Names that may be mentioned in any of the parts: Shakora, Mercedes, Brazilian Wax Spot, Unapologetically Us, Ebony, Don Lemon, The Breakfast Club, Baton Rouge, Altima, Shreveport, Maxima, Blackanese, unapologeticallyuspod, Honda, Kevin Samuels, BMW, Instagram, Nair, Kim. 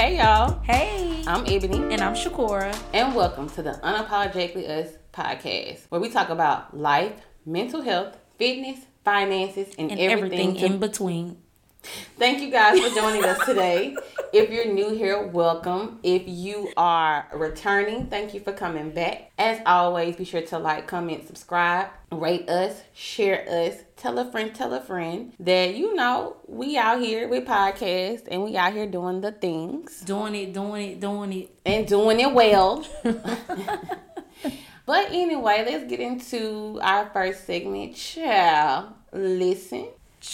Hey y'all. Hey. I'm Ebony. And I'm Shakora. And welcome to the Unapologetically Us podcast, where we talk about life, mental health, fitness, finances, and everything in between. Thank you guys for joining us today. If you're new here, welcome. If you are returning, thank you for coming back. As always, be sure to like, comment, subscribe, rate us, share us, tell a friend that, you know, we out here with podcasts and we out here doing the things. Doing it. And doing it well. But anyway, let's get into our first segment. Child, listen.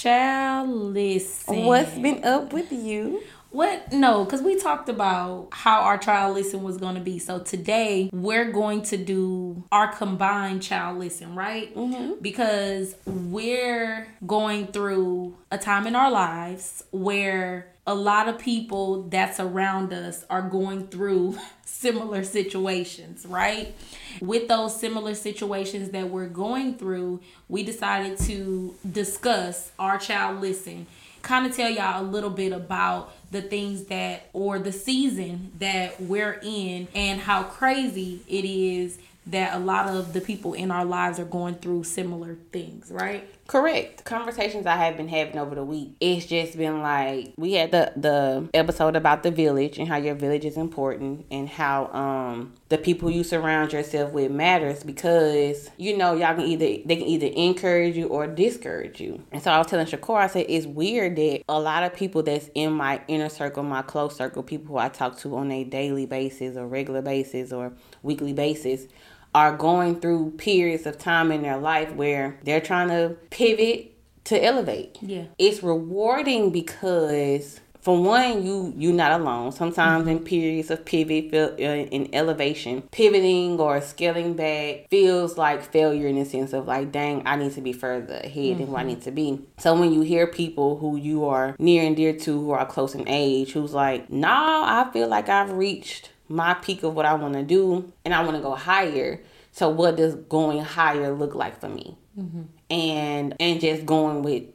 What's been up with you? What? No, because we talked about how our child listen was going to be. So today we're going to do our combined child listen, right? Mm-hmm. Because we're going through a time in our lives where a lot of people that's around us are going through similar situations, right? With those similar situations that we're going through, we decided to discuss our child listen. Kind of tell y'all a little bit about the things that, or the season that we're in, and how crazy it is that a lot of the people in our lives are going through similar things, right? Correct. Conversations I have been having over the week, it's just been like, we had the episode about the village and how your village is important and how the people you surround yourself with matters, because, you know, y'all can either encourage you or discourage you. And so I was telling Shakora, I said, it's weird that a lot of people that's in my inner circle, my close circle, people who I talk to on a daily basis or regular basis or weekly basis, are going through periods of time in their life where they're trying to pivot to elevate. Yeah. It's rewarding because, for one, you're not alone. Sometimes in periods of pivot, in elevation, pivoting or scaling back feels like failure, in the sense of like, dang, I need to be further ahead than where I need to be. So when you hear people who you are near and dear to, who are close in age, who's like, nah, I feel like I've reached my peak of what I want to do and I want to go higher. So what does going higher look like for me? Mm-hmm. And just going with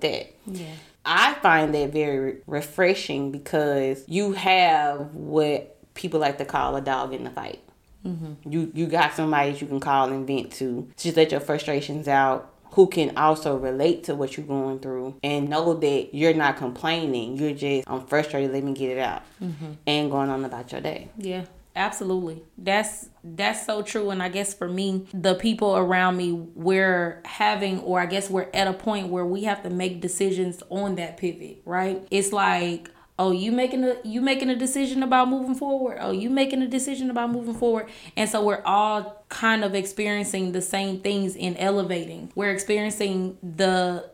that. Yeah. I find that very refreshing, because you have what people like to call a dog in the fight. Mm-hmm. You got somebody that you can call and vent to, just let your frustrations out, who can also relate to what you're going through and know that you're not complaining. You're just, I'm frustrated, let me get it out, and going on about your day. Yeah, absolutely. That's so true. And I guess for me, the people around me, we're at a point where we have to make decisions on that pivot, right? It's like, oh, you making a decision about moving forward. Oh, you making a decision about moving forward. And so we're all kind of experiencing the same things in elevating. We're experiencing the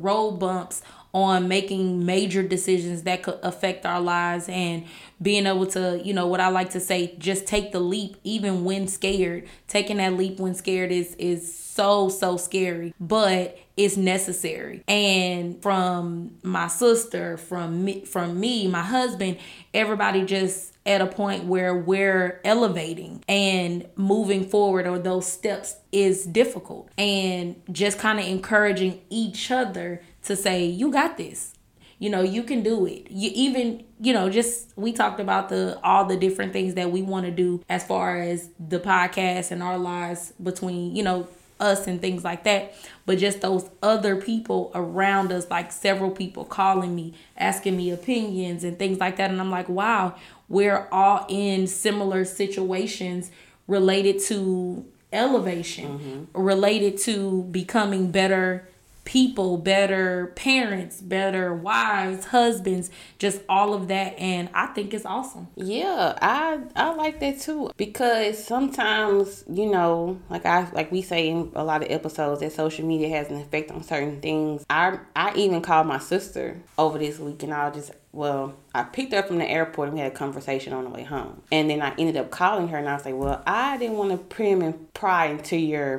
road bumps on making major decisions that could affect our lives, and being able to, you know, what I like to say, just take the leap even when scared. Taking that leap when scared is so, so scary, but it's necessary. And from my sister, from me, my husband, everybody just at a point where we're elevating and moving forward, or those steps is difficult. And just kind of encouraging each other to say, you got this. You know, you can do it. You even, you know, just, we talked about all the different things that we want to do as far as the podcast and our lives between, you know, us and things like that. But just those other people around us, like several people calling me, asking me opinions and things like that. And I'm like, wow, we're all in similar situations related to elevation, related to becoming better people, better parents, better wives, husbands, just all of that. And I think it's awesome. Yeah, I like that too, because sometimes, you know, like we say in a lot of episodes, that social media has an effect on certain things. I even called my sister over this week, and I picked her up from the airport and we had a conversation on the way home. And then I ended up calling her and I was like, well, I didn't want to prim and pry into your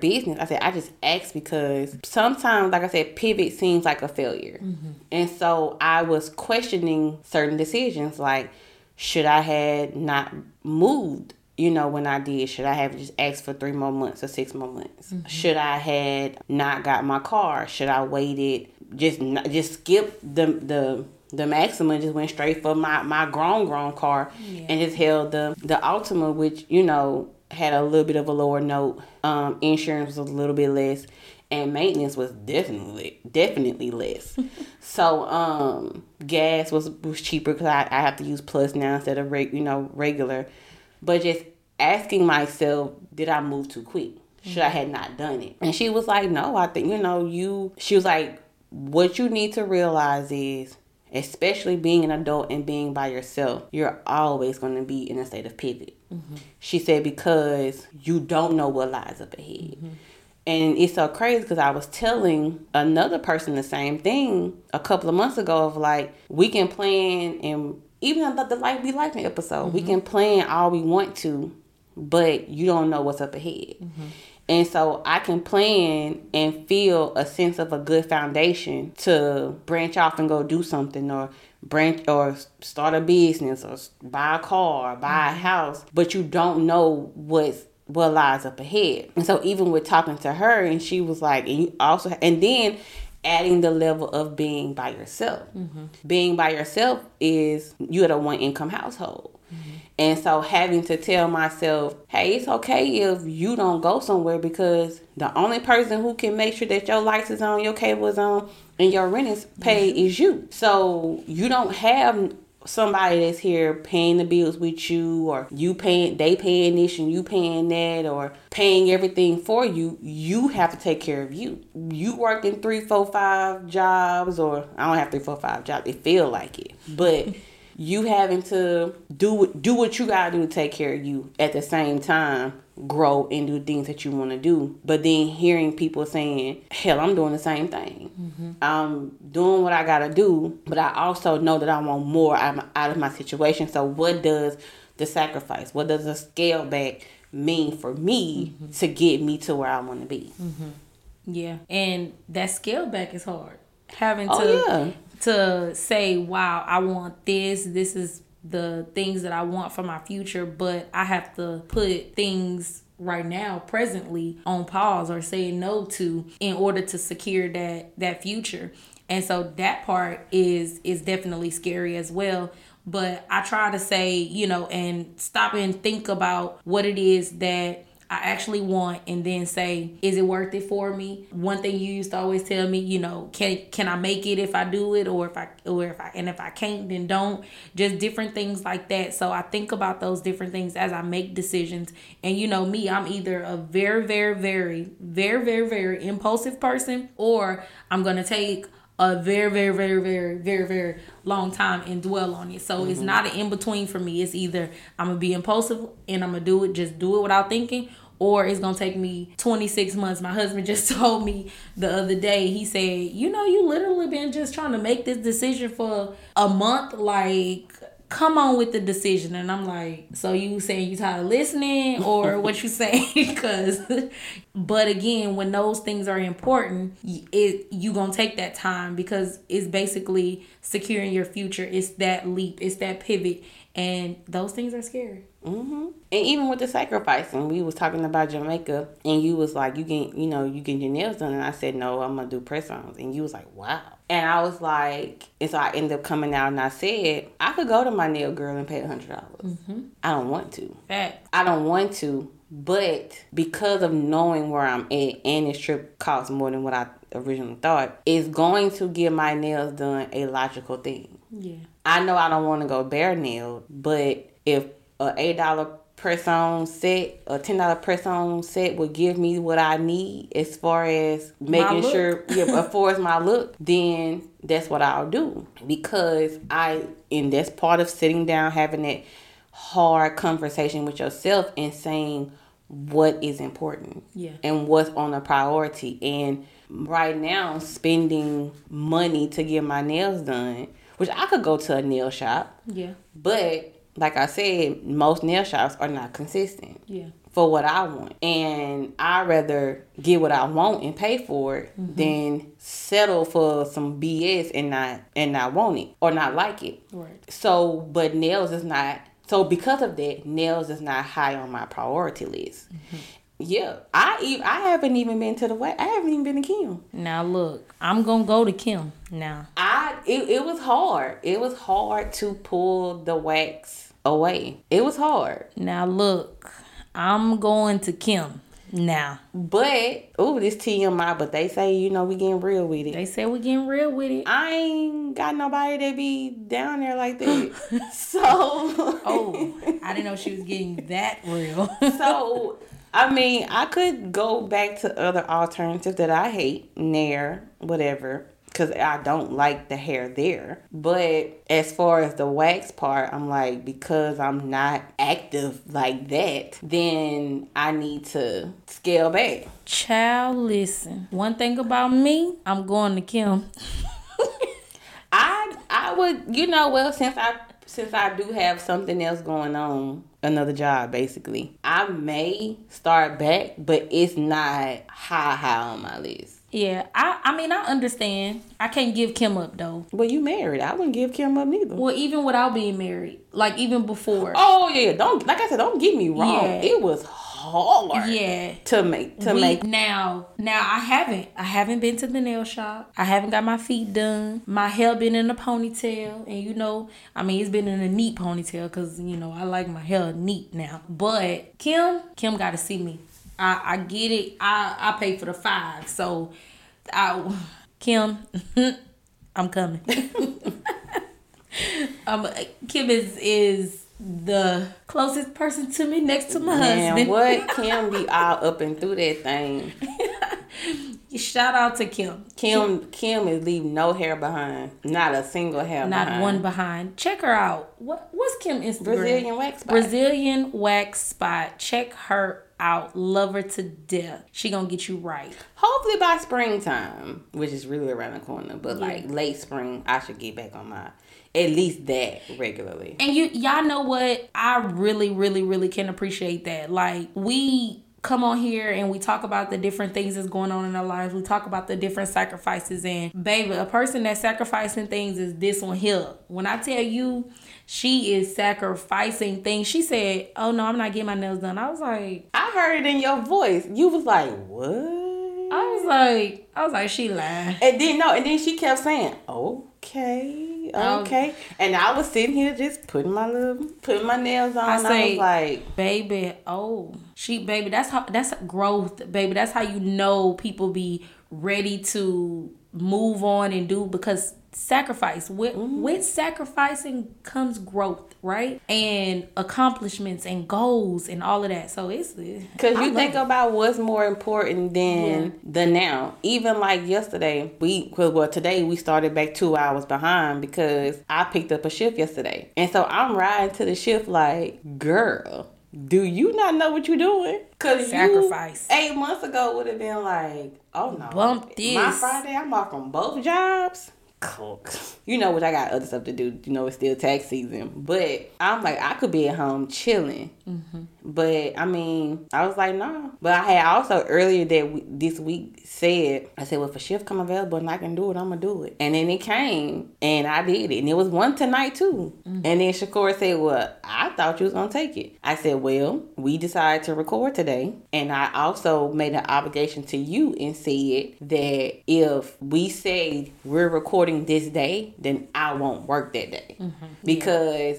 business. I said, I just asked because sometimes, like I said, pivot seems like a failure. Mm-hmm. And so I was questioning certain decisions, like, should I have not moved? You know, when I did, should I have just asked for 3 more months or 6 more months? Mm-hmm. Should I had not got my car? Should I waited, just skip the the Maxima just went straight for my grown car, yeah, and just held the Altima, which, you know, had a little bit of a lower note. Insurance was a little bit less, and maintenance was definitely less. So gas was cheaper because I have to use plus now instead of regular. But just asking myself, did I move too quick? Should I had not done it? And she was like, no, I think, she was like, what you need to realize is, especially being an adult and being by yourself, you're always going to be in a state of pivot. Mm-hmm. She said, because you don't know what lies up ahead. Mm-hmm. And it's so crazy because I was telling another person the same thing a couple of months ago of like, we can plan, and even the Life Be Life episode, mm-hmm, we can plan all we want to, but you don't know what's up ahead. Mm-hmm. And so I can plan and feel a sense of a good foundation to branch off and go do something, or branch or start a business, or buy a car, or buy a house, but you don't know what lies up ahead. And so even with talking to her, and she was like, and you also, and then adding the level of being by yourself. Mm-hmm. Being by yourself is you're at a one-income household. And so having to tell myself, hey, it's okay if you don't go somewhere, because the only person who can make sure that your lights is on, your cable is on, and your rent is paid is you. So you don't have somebody that's here paying the bills with you, or they paying this and you paying that, or paying everything for you. You have to take care of you. You work in 3, 4, 5 jobs, or I don't have 3, 4, 5 jobs. It feel like it, but... You having to do what you gotta do to take care of you. At the same time, grow and do things that you want to do. But then hearing people saying, hell, I'm doing the same thing. Mm-hmm. I'm doing what I gotta do, but I also know that I want more out of my situation. So what does the sacrifice, what does the scale back mean for me, mm-hmm, to get me to where I want to be? Mm-hmm. Yeah. And that scale back is hard. Having to say, wow, I want this is the things that I want for my future, but I have to put things right now presently on pause or say no to in order to secure that future. And so that part is definitely scary as well. But I try to say, and stop and think about what it is that I actually want, and then say, is it worth it for me? One thing you used to always tell me, can I make it if I do it, or if I can't, then don't. Just different things like that. So I think about those different things as I make decisions. And me, I'm either a very, very, very, very, very, very impulsive person, or I'm gonna take a very, very, very, very, very, very long time and dwell on it. So mm-hmm, it's not an in-between for me. It's either I'm going to be impulsive and I'm going to do it without thinking, or it's going to take me 26 months. My husband just told me the other day, he said, you literally been just trying to make this decision for a month. Like, come on with the decision. And I'm like, so you saying you tired of listening, or what you saying? But again, when those things are important, you gonna take that time, because it's basically securing your future. It's that leap, it's that pivot, and those things are scary. Mm-hmm. And even with the sacrificing, we was talking about Jamaica, and you was like, you getting your nails done, and I said, no, I'm gonna do press-ons, and you was like, wow. And I was like, and so I ended up coming out and I said, I could go to my nail girl and pay $100. Mm-hmm. I don't want to. Facts. I don't want to, but because of knowing where I'm at, and this trip costs more than what I originally thought, it's going to get my nails done a logical thing. Yeah. I know I don't want to go bare nailed, but if an $8 press-on set, a $10 press-on set would give me what I need as far as making sure, as far as my look, then that's what I'll do. Because and that's part of sitting down, having that hard conversation with yourself and saying what is important, yeah, and what's on a priority. And right now, spending money to get my nails done, which I could go to a nail shop, yeah, but like I said, most nail shops are not consistent, yeah, for what I want. And I'd rather get what I want and pay for it, mm-hmm, than settle for some BS and not want it or not like it. Right. So, but nails is not. So because of that, nails is not high on my priority list. Mm-hmm. Yeah, I haven't even been to Kim. Now look, I'm gonna go to Kim now. I it was hard. It was hard to pull the wax away. It was hard. Now look, I'm going to Kim now. But, ooh, this TMI, but they say, you know, we getting real with it. They say we getting real with it. I ain't got nobody that be down there like that. So. Oh, I didn't know she was getting that real. So, I mean, I could go back to other alternatives that I hate, Nair, whatever, because I don't like the hair there. But as far as the wax part, I'm like, because I'm not active like that, then I need to scale back. Child, listen. One thing about me, I'm going to Kim. I would, you know, well, since I do have something else going on, another job basically, I may start back, but it's not high on my list. Yeah, I mean, I understand. I can't give Kim up, though. Well, you married. I wouldn't give Kim up neither. Well, even without being married. Like, even before. Oh, yeah. Like I said, don't get me wrong. Yeah. It was hard. Yeah. To make. Now, I haven't been to the nail shop. I haven't got my feet done. My hair been in a ponytail. And, you know, I mean, it's been in a neat ponytail because, you know, I like my hair neat now. But Kim got to see me. I get it. I pay for the $5. So, Kim, I'm coming. Kim is the closest person to me next to my husband. What? Kim be all up and through that thing. Shout out to Kim. Kim is leaving no hair behind. Not a single hair behind. Not one behind. Check her out. What's Kim's Instagram? Brazilian Wax Spot. Brazilian Wax Spot. Check her out. Love her to death. She gonna get you right. Hopefully by springtime, which is really around the corner, but like late spring, I should get back on my at least that regularly. And y'all know what? I really, really, really can appreciate that. Like, we come on here and we talk about the different things that's going on in our lives. We talk about the different sacrifices, and baby, a person that's sacrificing things is this one here. When I tell you she is sacrificing things, she said, oh no, I'm not getting my nails done. I was like, I heard it in your voice. You was like, what? I was like, she lying. And then she kept saying, okay. And I was sitting here just putting my nails on. I was like, baby, that's growth, baby. That's how you know people be ready to move on and do, because sacrifice with sacrificing comes growth, right? And accomplishments and goals and all of that. So it's because you think about what's more important than the now. Even like yesterday, today we started back 2 hours behind because I picked up a shift yesterday, and so I'm riding to the shift like, girl, do you not know what you're doing? Because sacrifice. You 8 months ago would have been like, oh no, bump this. My Friday, I'm off on both jobs. You know, which I got other stuff to do. You know, it's still tax season. But I'm like, I could be at home chilling. Mm-hmm. But, I mean, I was like, no. But I had also earlier this week said, well, if a shift come available and I can do it, I'm going to do it. And then it came, and I did it. And it was one tonight, too. Mm-hmm. And then Shakora said, well, I thought you was going to take it. I said, well, we decided to record today. And I also made an obligation to you and said that if we say we're recording this day, then I won't work that day. Mm-hmm. Because...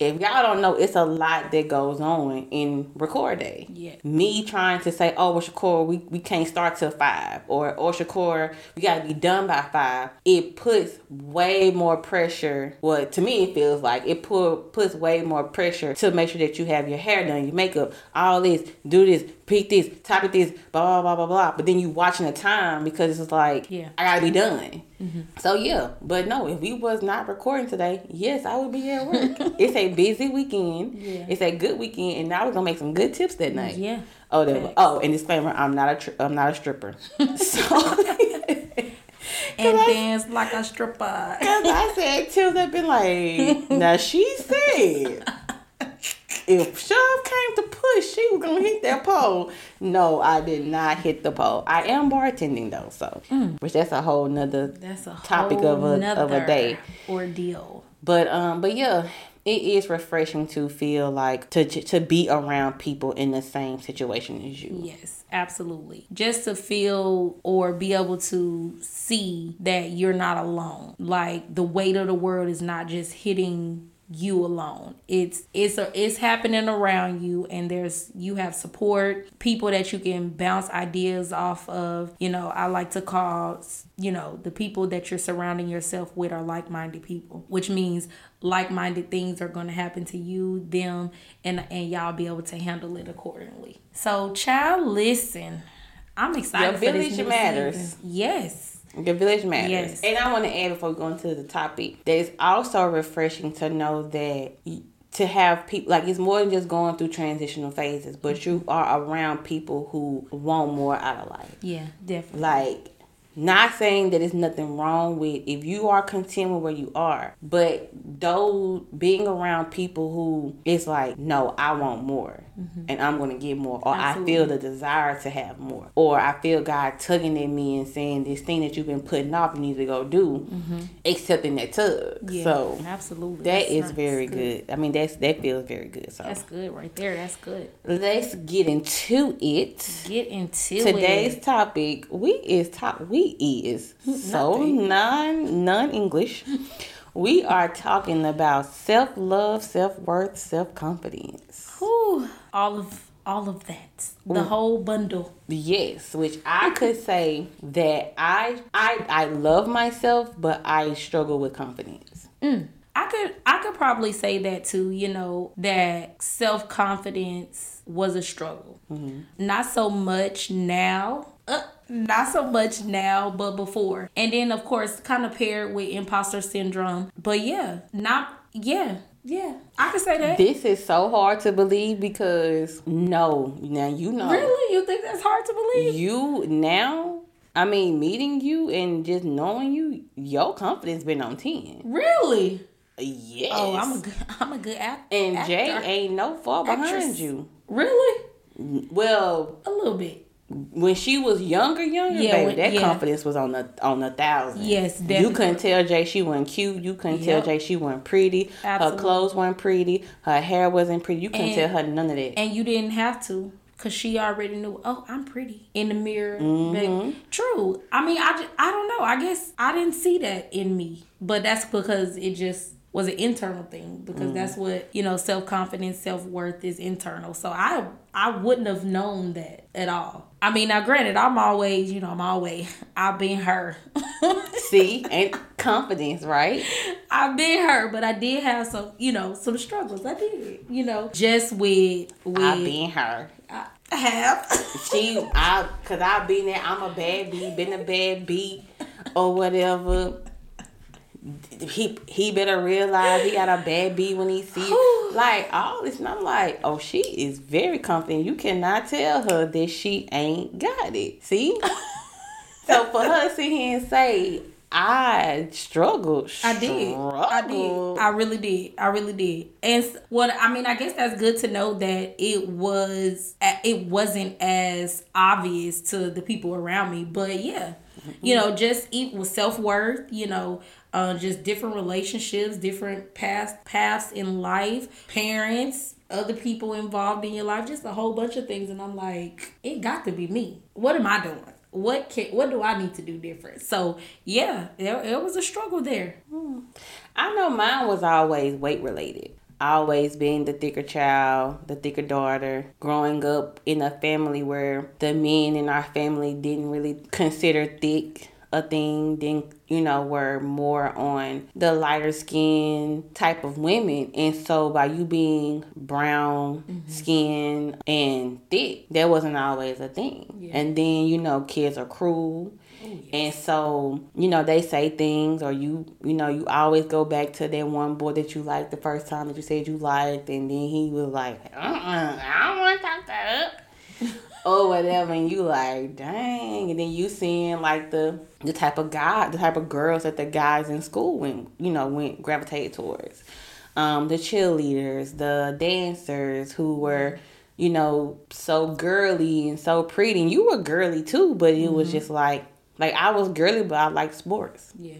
if y'all don't know, it's a lot that goes on in record day. Yeah. Me trying to say, oh, well, Shakora, we can't start till 5. Or Shakora, we got to be done by 5. It puts way more pressure. Well, to me, it feels like it puts way more pressure to make sure that you have your hair done, your makeup, all this, do this, pick this, topic this, blah, blah, blah, blah, blah. But then you watching the time because it's like, I got to be done. Mm-hmm. So, yeah. But no, if we was not recording today, yes, I would be at work. It's a busy weekend. Yeah. It's a good weekend. And now we're going to make some good tips that night. Yeah. Oh, there. Oh, and disclaimer, I'm not a stripper. So... and dance like a stripper. Because I said tips have been like, now she said... if shove came to push, she was going to hit that pole. No, I did not hit the pole. I am bartending, though, so. Which that's a whole nother topic of a day. Ordeal. But yeah, it is refreshing to feel like to be around people in the same situation as you. Yes, absolutely. Just to feel or be able to see that you're not alone. Like the weight of the world is not just hitting you alone. It's happening around you, and you have support, people that you can bounce ideas off of. You know, I like to call, you know, the people that you're surrounding yourself with are like-minded people, which means like-minded things are going to happen to you, them, and y'all be able to handle it accordingly. So, child, listen, I'm excited for this new season. Yes. Your village matters. Yes. And I want to add, before we go into the topic, that it's also refreshing to know that to have people, like, it's more than just going through transitional phases, but you are around people who want more out of life. Yeah, definitely. Like, not saying that there's nothing wrong with if you are content with where you are, but though being around people who it's like, no, I want more, and I'm going to get more, or absolutely. I feel the desire to have more, or I feel God tugging at me and saying this thing that you've been putting off, you need to go do, except in that tug. Yeah, so absolutely, that is nice. Very good. I mean, that feels very good. So that's good right there. That's good. Let's get into it. Today's topic. Non-English. We are talking about self-love, self-worth, self-confidence. Ooh, all of that. The whole bundle. Yes, which I could say that I love myself, but I struggle with confidence. I could probably say that too, you know, that self-confidence was a struggle. Not so much now, but before. And then, of course, kind of paired with imposter syndrome. But yeah. I can say that. This is so hard to believe because now you know. Really? You think that's hard to believe? You now? I mean, meeting you and just knowing you, your confidence been on 10. Really? Yes. Oh, I'm a good actor. And Jay ain't no far behind you. Really? Well. A little bit. When she was younger, yeah, baby, that confidence was on a 1,000. Yes, definitely. You couldn't tell Jay she wasn't cute. You couldn't tell Jay she wasn't pretty. Absolutely. Her clothes weren't pretty. Her hair wasn't pretty. You couldn't tell her none of that. And you didn't have to, because she already knew, oh, I'm pretty in the mirror. Mm-hmm. True. I mean, I don't know. I guess I didn't see that in me. But that's because it just was an internal thing, because that's what, you know, self-confidence, self-worth is internal. So I wouldn't have known that at all. I mean, now granted, I've been her. See, and confidence, right? I've been her, but I did have some, you know, some struggles. I did, you know, just with I've been her. I have. Cause I've been there. I'm a bad bee, been a bad bee, or whatever. He better realize he got a bad B when he sees like all this, and I'm like, oh, she is very confident. You cannot tell her that she ain't got it. See, so for her to sit here and say I struggled. I did. I really did. And what I mean, I guess that's good to know that it wasn't as obvious to the people around me, but yeah. You know, just equal self-worth, you know, just different relationships, different paths in life, parents, other people involved in your life, just a whole bunch of things. And I'm like, it got to be me. What am I doing? What do I need to do different? So, yeah, it was a struggle there. I know mine was always weight related. Always being the thicker child, the thicker daughter, growing up in a family where the men in our family didn't really consider thick a thing, didn't, you know, were more on the lighter skin type of women. And so by you being brown skin and thick, that wasn't always a thing. Yeah. And then, you know, kids are cruel. Yes. And so, you know, they say things, or you know, you always go back to that one boy that you liked the first time that you said you liked, and then he was like, I don't want to talk that up, or whatever, and you like, dang. And then you seeing like the type of guy, the type of girls that the guys in school went gravitated towards, the cheerleaders, the dancers who were, you know, so girly and so pretty, and you were girly too, but it was just like. Like, I was girly, but I liked sports. Yeah.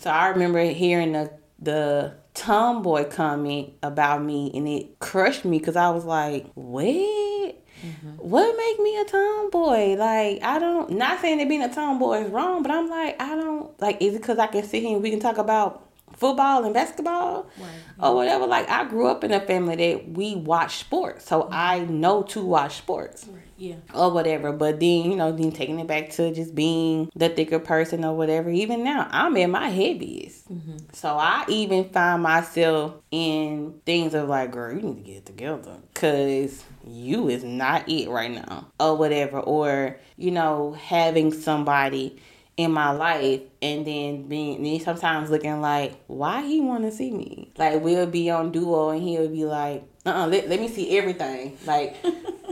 So I remember hearing the the tomboy comment about me, and it crushed me because I was like, wait, mm-hmm. what make me a tomboy? Like, I don't, not saying that being a tomboy is wrong, but I'm like, I don't, like, is it because I can sit here and we can talk about football and basketball right. or whatever? Like, I grew up in a family that we watch sports, so mm-hmm. I know to watch sports. Right. Yeah. Or whatever. But then, you know, then taking it back to just being the thicker person or whatever. Even now, I'm in my heaviest. Mm-hmm. So I even find myself in things of like, girl, you need to get it together. Because you is not it right now. Or whatever. Or, you know, having somebody in my life and then being sometimes looking like, why he want to see me? Like, we'll be on Duo and he'll be like, let me see everything. Like,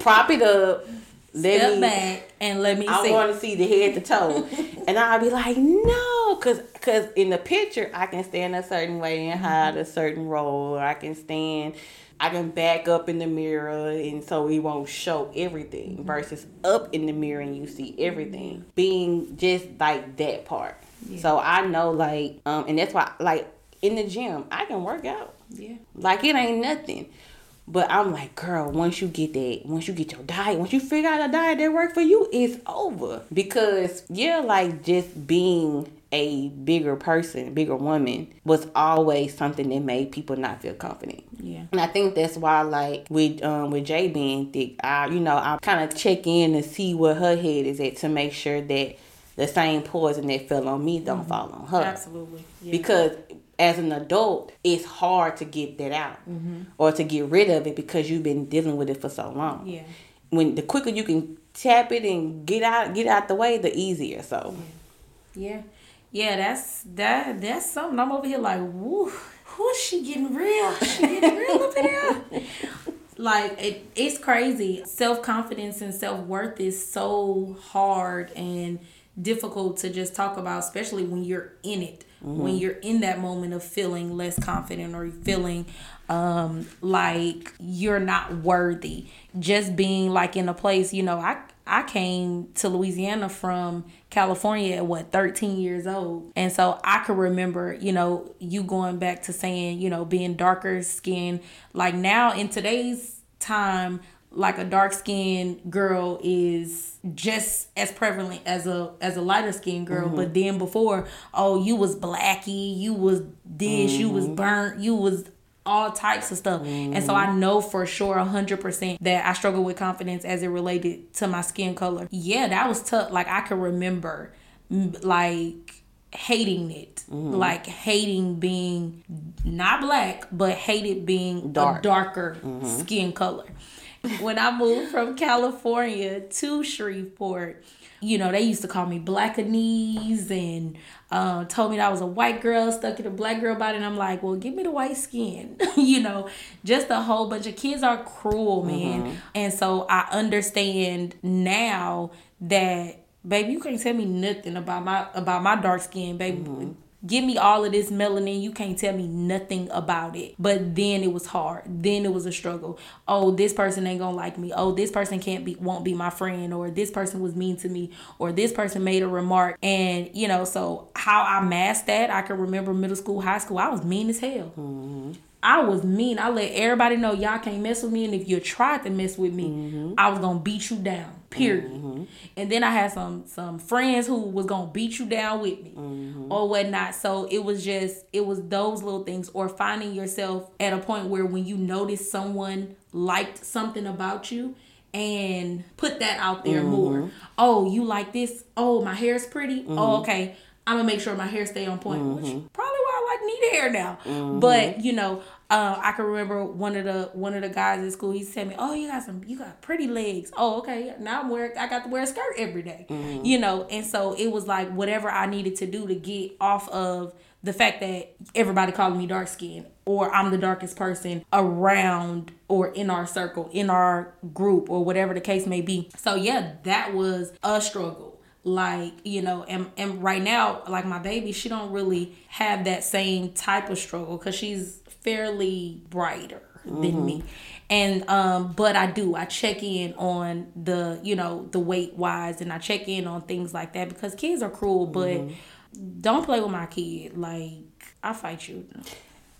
prop it up. Step back and let me see. I want to see the head to toe. And I'll be like, no. Because in the picture, I can stand a certain way and hide a certain role. Or I can back up in the mirror and so it won't show everything. Versus up in the mirror and you see everything. Being just like that part. Yeah. So I know like, and that's why like in the gym, I can work out. Yeah. Like it ain't nothing. But I'm like, girl, once you get that, once you get your diet, once you figure out a diet that works for you, it's over. Because yeah, like just being a bigger person, bigger woman was always something that made people not feel confident. Yeah. And I think that's why like with Jay being thick, I kind of check in and see where her head is at to make sure that the same poison that fell on me don't fall on her. Absolutely. Yeah. Because as an adult, it's hard to get that out or to get rid of it because you've been dealing with it for so long. Yeah. When the quicker you can tap it and get out the way, the easier. So. Yeah. Yeah, that's something. I'm over here like, woo, who's she getting real? She getting real up in there. Like it's crazy. Self confidence and self worth is so hard and difficult to just talk about, especially when you're in it. Mm-hmm. When you're in that moment of feeling less confident or feeling like you're not worthy. Just being like in a place, you know, I came to Louisiana from California at 13 years old. And so I could remember, you know, you going back to saying, you know, being darker skinned. Like now in today's time, like a dark skinned girl is just as prevalent as a lighter skinned girl. Mm-hmm. But then before, oh, you was blacky, you was this, you was burnt, you was all types of stuff. And so I know for sure 100% that I struggled with confidence as it related to my skin color. Yeah, that was tough. Like I can remember like hating it, like hating being not black, but hated being a darker skin color. When I moved from California to Shreveport, you know, they used to call me Blackanese and told me that I was a white girl stuck in a black girl body. And I'm like, well, give me the white skin. You know, just a whole bunch of kids are cruel, man. And so I understand now that, baby, you can't tell me nothing about my dark skin, baby. Give me all of this melanin. You can't tell me nothing about it. But then it was hard. Then it was a struggle. Oh, this person ain't gonna like me. Oh, this person won't be my friend. Or this person was mean to me. Or this person made a remark. And, you know, so how I masked that, I can remember middle school, high school, I was mean as hell. I was mean. I let everybody know y'all can't mess with me. And if you tried to mess with me, I was going to beat you down, period. And then I had some friends who was going to beat you down with me or whatnot. So it was those little things, or finding yourself at a point where when you notice someone liked something about you and put that out there more. Oh, you like this? Oh, my hair's pretty? Oh, okay. I'm going to make sure my hair stay on point, which probably need hair now, but you know, I can remember one of the guys at school. He said to me, "Oh, you got pretty legs." Oh, okay. Now I got to wear a skirt every day, you know. And so it was like whatever I needed to do to get off of the fact that everybody calling me dark skinned or I'm the darkest person around or in our circle, in our group, or whatever the case may be. So yeah, that was a struggle. Like, you know, and right now, like my baby, she don't really have that same type of struggle because she's fairly brighter than me. And, but I check in on the, you know, the weight wise, and I check in on things like that because kids are cruel, but Don't play with my kid. Like, I'll fight you.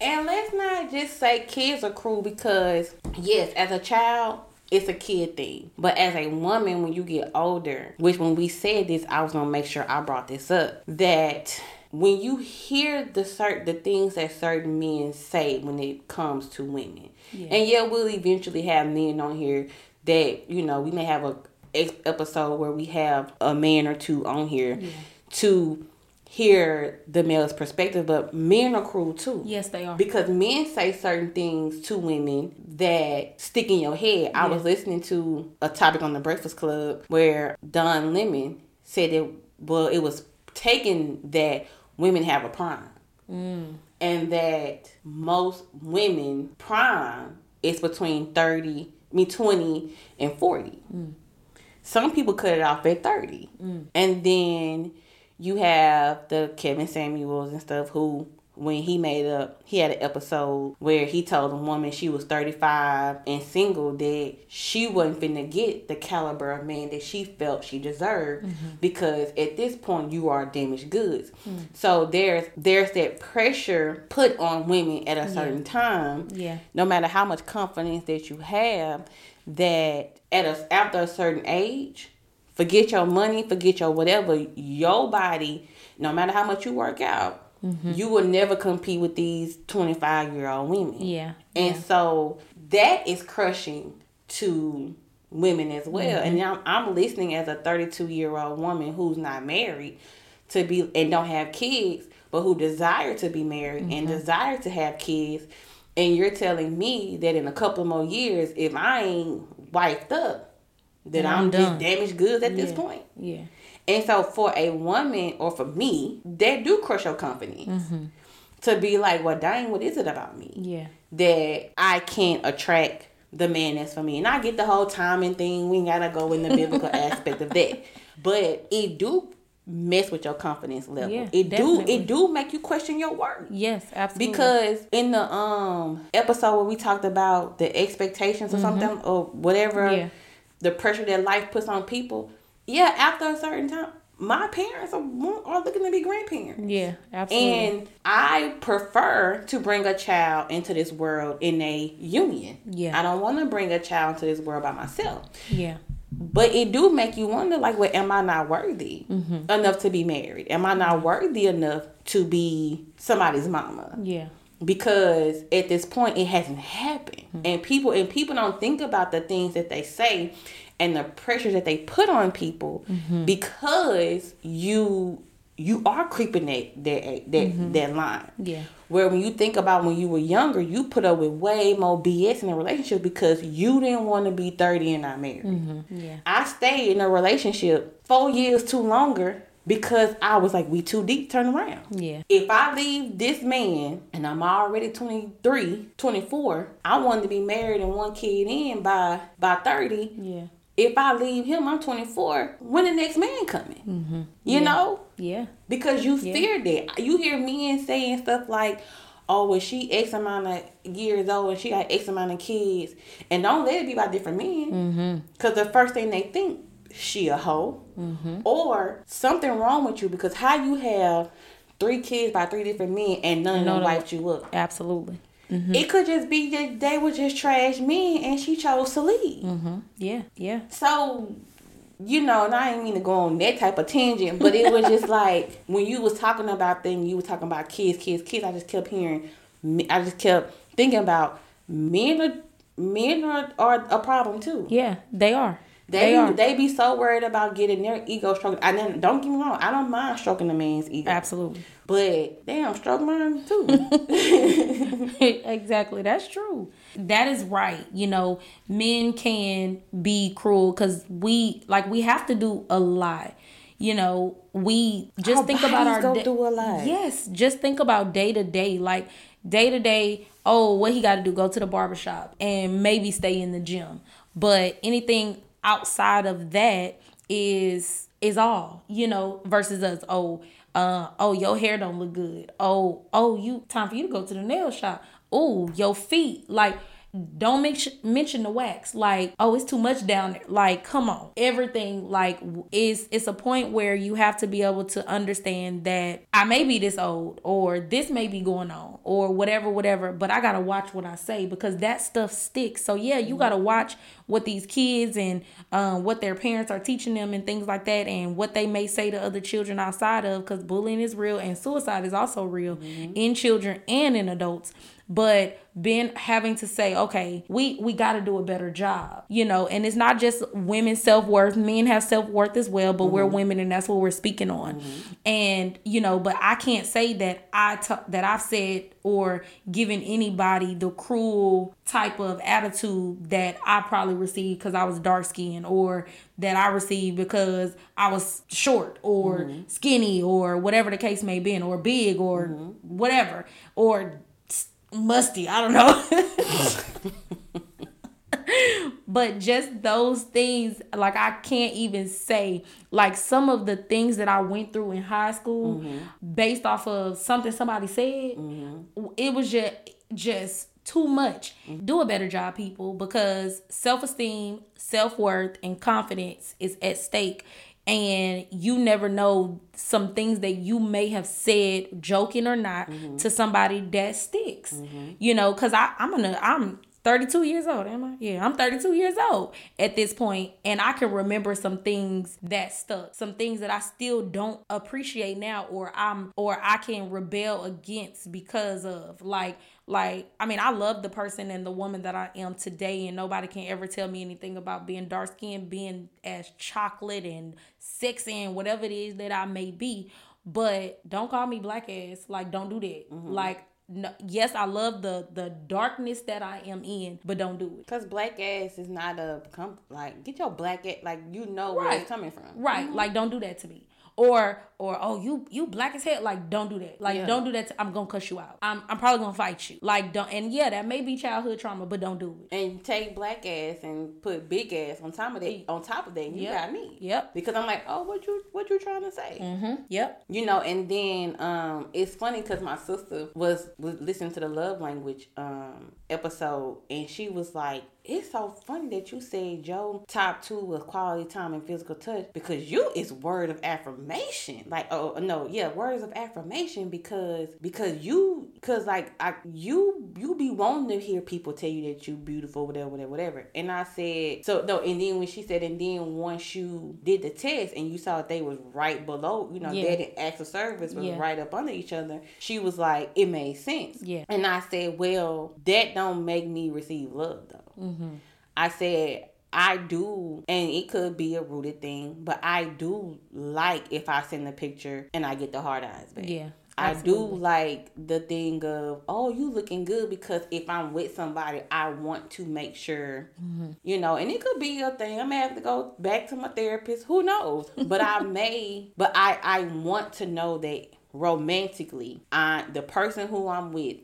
And let's not just say kids are cruel because, yes, as a child, it's a kid thing. But as a woman, when you get older, which when we said this, I was going to make sure I brought this up, that when you hear the things that certain men say when it comes to women, yeah. And yeah, we'll eventually have men on here that, you know, we may have an episode where we have a man or two on here, yeah, to hear the male's perspective, but men are cruel too. Yes, they are. Because men say certain things to women that stick in your head. Yeah. I was listening to a topic on The Breakfast Club where Don Lemon said that, well, it was taken that women have a prime. Mm. And that most women prime is between 20 and 40. Mm. Some people cut it off at 30. Mm. And then you have the Kevin Samuels and stuff who, when he made up, he had an episode where he told a woman she was 35 and single that she wasn't finna get the caliber of man that she felt she deserved, mm-hmm, because at this point you are damaged goods. Mm. So there's that pressure put on women at a certain, yeah, time, yeah, no matter how much confidence that you have, that after a certain age, forget your money, forget your whatever, your body, no matter how much you work out, mm-hmm, you will never compete with these 25-year-old women. Yeah. And yeah, so that is crushing to women as well. Mm-hmm. And now I'm listening as a 32-year-old woman who's not married and don't have kids, but who desire to be married, mm-hmm, and desire to have kids. And you're telling me that in a couple more years, if I ain't wiped up, that I'm just damaged goods at, yeah, this point. Yeah. And so for a woman, or for me, that do crush your confidence. Mm-hmm. To be like, well, dang, what is it about me? Yeah. That I can't attract the man that's for me. And I get the whole timing thing. We ain't got to go in the biblical aspect of that. But it do mess with your confidence level. Yeah, it definitely do. It do make you question your worth. Yes, absolutely. Because in the episode where we talked about the expectations or, mm-hmm, something or whatever, yeah, the pressure that life puts on people. Yeah, after a certain time, my parents are looking to be grandparents. Yeah, absolutely. And I prefer to bring a child into this world in a union. Yeah. I don't want to bring a child into this world by myself. Yeah. But it do make you wonder, like, well, am I not worthy, mm-hmm, enough to be married? Am I not worthy enough to be somebody's mama? Yeah. Because at this point, it hasn't happened. Mm-hmm. And people don't think about the things that they say and the pressure that they put on people, mm-hmm, because you are creeping that mm-hmm, that line. Yeah. Where when you think about when you were younger, you put up with way more BS in a relationship because you didn't want to be 30 and not married. Mm-hmm. Yeah. I stayed in a relationship 4 years too longer. Because I was like, we too deep, turn around. Yeah. If I leave this man, and I'm already 23, 24, I wanted to be married and one kid in by 30. Yeah. If I leave him, I'm 24, when the next man coming? Mm-hmm. You know? Yeah. Because you fear that. You hear men saying stuff like, oh, well, she X amount of years old and she got X amount of kids. And don't let it be by different men. Because mm-hmm, the first thing they think, she a hoe, mm-hmm, or something wrong with you, because how you have 3 kids by 3 different men and none of them wiped you up. Absolutely. Mm-hmm. It could just be that they were just trash men and she chose to leave. Mm-hmm. Yeah, yeah. So, you know, and I didn't mean to go on that type of tangent, but it was just like when you was talking about things, you were talking about kids, I just kept thinking about men are a problem too. Yeah, they are. They be so worried about getting their ego stroked. I mean, don't get me wrong, I don't mind stroking a man's ego. Absolutely. But damn, stroke mine too. Exactly. That's true. That is right. You know, men can be cruel because we have to do a lot. You know, we just think about our go through a lot. Yes. Just think about day to day. Oh, what he got to do? Go to the barbershop and maybe stay in the gym. But anything outside of that is all, you know, versus us. Oh, your hair don't look good. Oh, you time for you to go to the nail shop. Oh, your feet. Like, Don't mention the wax. Like, oh, it's too much down there. Like, come on. Everything, like, it's a point where you have to be able to understand that I may be this old, or this may be going on, or whatever, but I gotta watch what I say, because that stuff sticks. So yeah, you gotta watch what these kids and what their parents are teaching them and things like that, and what they may say to other children outside of, because bullying is real and suicide is also real in children and in adults. But been having to say, okay, we got to do a better job, you know. And it's not just women's self-worth. Men have self-worth as well, but we're women, and that's what we're speaking on. And, you know, but I can't say that I've said or given anybody the cruel type of attitude that I probably received because I was dark-skinned, or that I received because I was short or skinny, or whatever the case may be, or big, or whatever, or musty, I don't know. But just those things, like, I can't even say, like, some of the things that I went through in high school based off of something somebody said, it was just too much. Do a better job, people, because self-esteem, self-worth, and confidence is at stake. And you never know some things that you may have said, joking or not, to somebody that sticks. You know, because I'm 32 years old, am I? Yeah, I'm 32 years old at this point. And I can remember some things that stuck, some things that I still don't appreciate now, or I can rebel against because of, like, I mean, I love the person and the woman that I am today, and nobody can ever tell me anything about being dark-skinned, being as chocolate and sexy and whatever it is that I may be. But don't call me black ass. Like, don't do that. Like, no, yes, I love the darkness that I am in, but don't do it. Because black ass is not like, get your black ass, like, you know where it's coming from. Right, like, don't do that to me. Or oh, you black as hell, like, don't do that. Like, don't do that. I'm gonna cuss you out. I'm probably gonna fight you. Like, don't. And yeah, that may be childhood trauma, but don't do it. And take black ass and put big ass on top of that, and you got me. Yep. Because I'm like, oh, what you trying to say? Yep. You know. And then it's funny because my sister was listening to the Love Language episode, and she was like, it's so funny that you said your top two was quality time and physical touch, because you is word of affirmation. Like, oh, no, yeah, words of affirmation, because you be wanting to hear people tell you that you beautiful, whatever. And I said, so, no, and then when she said, and then once you did the test and you saw that they was right below, you know, that and acts of service was right up under each other, she was like, it made sense. Yeah. And I said, well, that don't make me receive love, though. I said, I do, and it could be a rooted thing, but I do like if I send a picture and I get the hard eyes back. Yeah. Absolutely. I do like the thing of, oh, you looking good, because if I'm with somebody, I want to make sure, you know, and it could be a thing. I may have to go back to my therapist. Who knows? But I want to know that romantically, the person who I'm with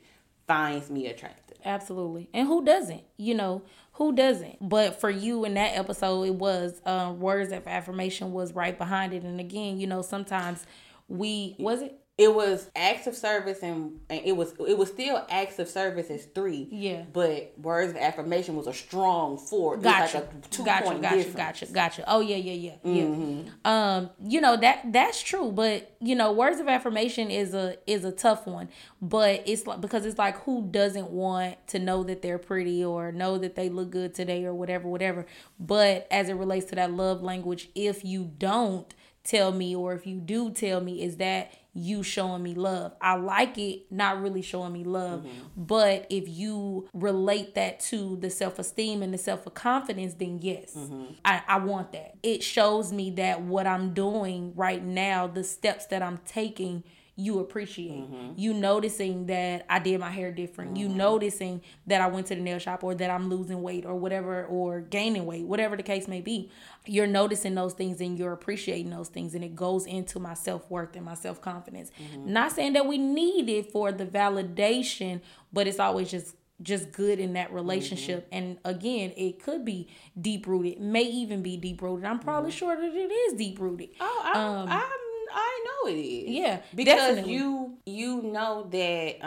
finds me attractive. Absolutely. And who doesn't? You know, who doesn't? But for you in that episode, it was words of affirmation was right behind it. And again, you know, sometimes it was acts of service, and it was still acts of service as 3. Yeah. But words of affirmation was a strong 4. Gotcha. It was like a 2-point difference. Gotcha. Oh yeah. Mm-hmm. You know, that's true, but you know, words of affirmation is a tough one, but it's like, because it's like, who doesn't want to know that they're pretty or know that they look good today or whatever. But as it relates to that love language, if you don't tell me, or if you do tell me, is that you showing me love? I like it not really showing me love, but if you relate that to the self-esteem and the self-confidence, then yes, I want that. It shows me that what I'm doing right now, the steps that I'm taking, you appreciate. You noticing that I did my hair different. You noticing that I went to the nail shop, or that I'm losing weight or whatever, or gaining weight, whatever the case may be. You're noticing those things and you're appreciating those things, and it goes into my self-worth and my self-confidence. Not saying that we need it for the validation, but it's always just good in that relationship. And again, it could be deep-rooted, may even be deep-rooted. I'm probably sure that it is deep-rooted. Oh, I know it is. Yeah, because definitely. You you know that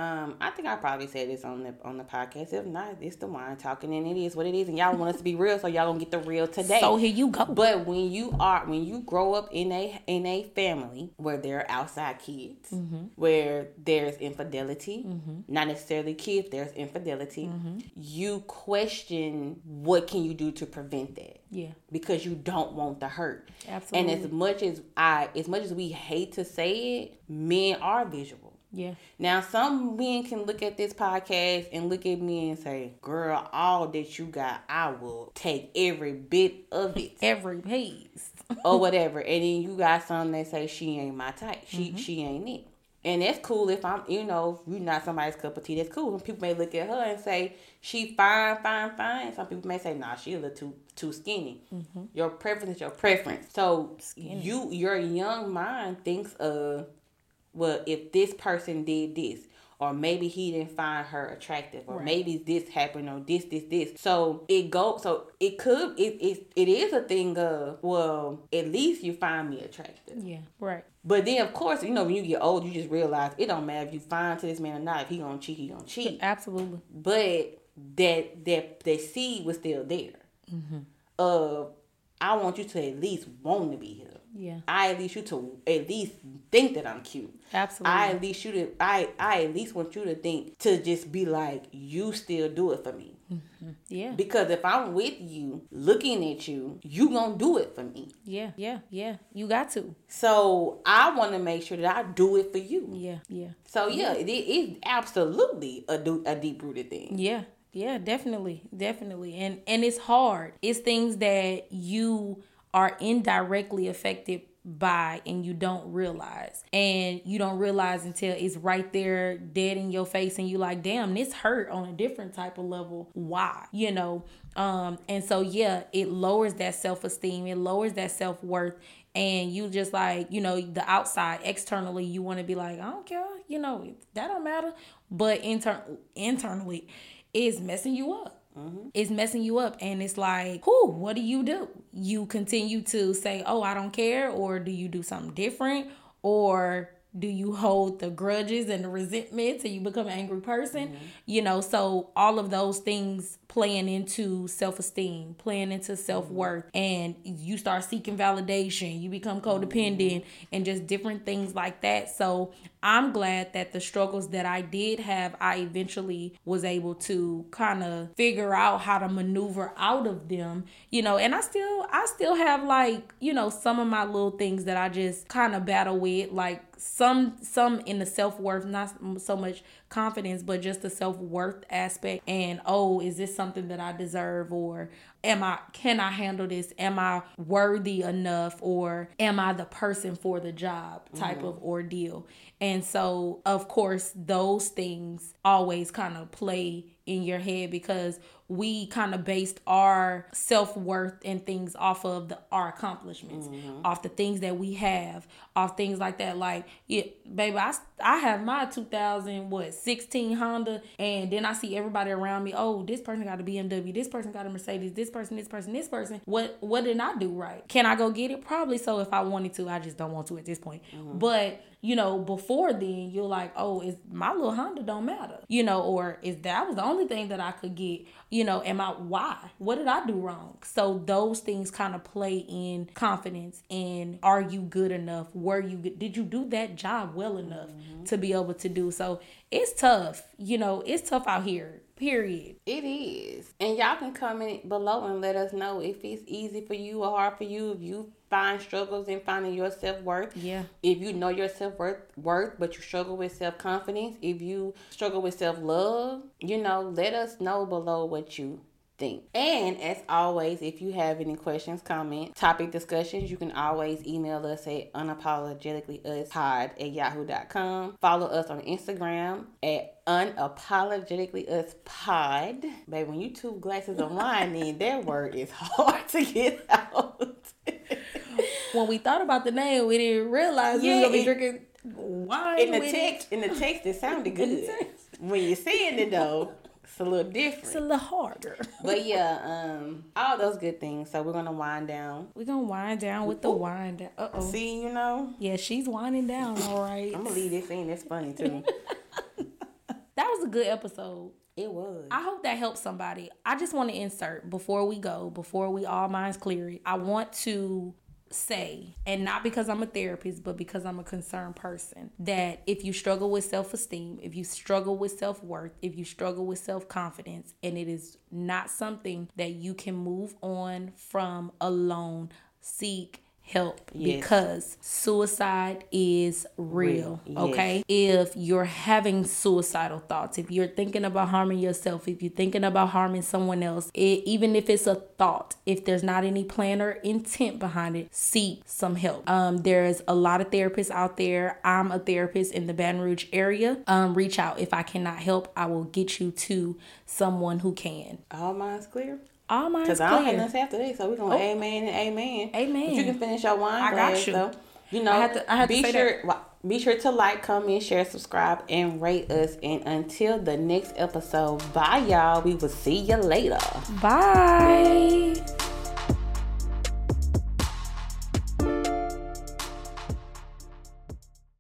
I think I probably said this on the podcast. If not, it's the wine talking, and it is what it is. And y'all want us to be real, so y'all gonna get the real today. So here you go. But when you grow up in a family where there are outside kids, mm-hmm. where there's infidelity, mm-hmm. not necessarily kids, there's infidelity. Mm-hmm. You question what can you do to prevent that? Yeah, because you don't want the hurt. Absolutely. And as much as we hate to say it, men are visual. Yeah. Now, some men can look at this podcast and look at me and say, girl, all that you got, I will take every bit of it. Every piece. Or whatever. And then you got some that say, she ain't my type. She ain't it. And that's cool if I'm, if you're not somebody's cup of tea, that's cool. And people may look at her and say, she fine. Some people may say, nah, she a little too skinny. Mm-hmm. Your preference is your preference. So skinny. Your young mind thinks of, well, if this person did this, or maybe he didn't find her attractive, or right. maybe this happened, or this. So it is a thing of, well, at least you find me attractive. Yeah, right. But then, of course, when you get old, you just realize it don't matter if you fine to this man or not. If he gonna cheat, he gonna cheat. Absolutely. But that seed was still there. Mm-hmm. I want you to at least want to be here. Yeah. I at least you to at least think that I'm cute. Absolutely. I at least want you to think to just be like, you still do it for me. Mm-hmm. Yeah. Because if I'm with you, looking at you, you gonna do it for me. Yeah. Yeah. Yeah. You got to. So I want to make sure that I do it for you. Yeah. Yeah. So yeah, it is absolutely a deep-rooted thing. Yeah. Yeah. Definitely. And it's hard. It's things that you are indirectly affected by and you don't realize. And you don't realize until it's right there dead in your face and you like, damn, this hurt on a different type of level. Why? And so, yeah, it lowers that self-esteem. It lowers that self-worth. And you just like, the outside, externally, you want to be like, I don't care. That don't matter. But internally, it's messing you up. Mm-hmm. It's messing you up, and it's like, whew, what do? You continue to say, oh, I don't care, or do you do something different, or do you hold the grudges and the resentment till you become an angry person? Mm-hmm. So all of those things playing into self-esteem, playing into self-worth, and you start seeking validation, you become codependent, mm-hmm. and just different things like that. So I'm glad that the struggles that I did have, I eventually was able to kind of figure out how to maneuver out of them, and I still have some of my little things that I just kind of battle with, like some in the self-worth, not so much confidence, but just the self-worth aspect. And, oh, is this something that I deserve? Or can I handle this? Am I worthy enough? Or am I the person for the job type of ordeal? And so, of course, those things always kind of play in your head, because we kind of based our self-worth and things off of our accomplishments, off the things that we have, off things like that. Like, yeah, baby, I have my 2016 Honda, and then I see everybody around me, oh, this person got a BMW, this person got a Mercedes, this person. What did I do right? Can I go get it? Probably so if I wanted to. I just don't want to at this point. Mm-hmm. But before then, you're like, oh, is my little Honda don't matter, or is that was the only thing that I could get, why? What did I do wrong? So those things kind of play in confidence, and are you good enough? Were you good? Did you do that job well enough to be able to do? So it's tough, it's tough out here. Period. It is. And y'all can comment below and let us know if it's easy for you or hard for you, if you find struggles in finding your self-worth. Yeah. If you know your self-worth, but you struggle with self-confidence, if you struggle with self-love, let us know below what you think. And as always, if you have any questions, comments, topic discussions, you can always email us at unapologeticallyuspod@yahoo.com. Follow us on Instagram at unapologeticallyuspod. Babe, when you two glasses of wine in, that word is hard to get out. When we thought about the name, we didn't realize we were going to be drinking wine. In the text, it sounded good. When you're saying it, though, It's a little different. It's a little harder. But yeah, all those good things. So we're going to wind down. We're going to wind down with the wind down. Uh-oh. See, you know? Yeah, she's winding down, all right. I'm going to leave this in. That's funny, too. That was a good episode. It was. I hope that helps somebody. I just want to insert, before we all minds clear it, I want to say, and not because I'm a therapist, but because I'm a concerned person, that if you struggle with self-esteem, if you struggle with self-worth, if you struggle with self-confidence, and it is not something that you can move on from alone, seek help. Yes. Because suicide is real. Yes. Okay, if you're having suicidal thoughts, if you're thinking about harming yourself, if you're thinking about harming someone else, even if it's a thought, if there's not any plan or intent behind it, seek some help. There's a lot of therapists out there. I'm a therapist in the Baton Rouge area. Reach out. If I cannot help, I will get you to someone who can. All minds clear. All mine's clear. Because I don't have nothing after this, so we're going amen and amen. Amen. But you can finish your wine. I got you. So, you know, be sure to like, comment, share, subscribe, and rate us. And until the next episode, bye, y'all. We will see you later. Bye.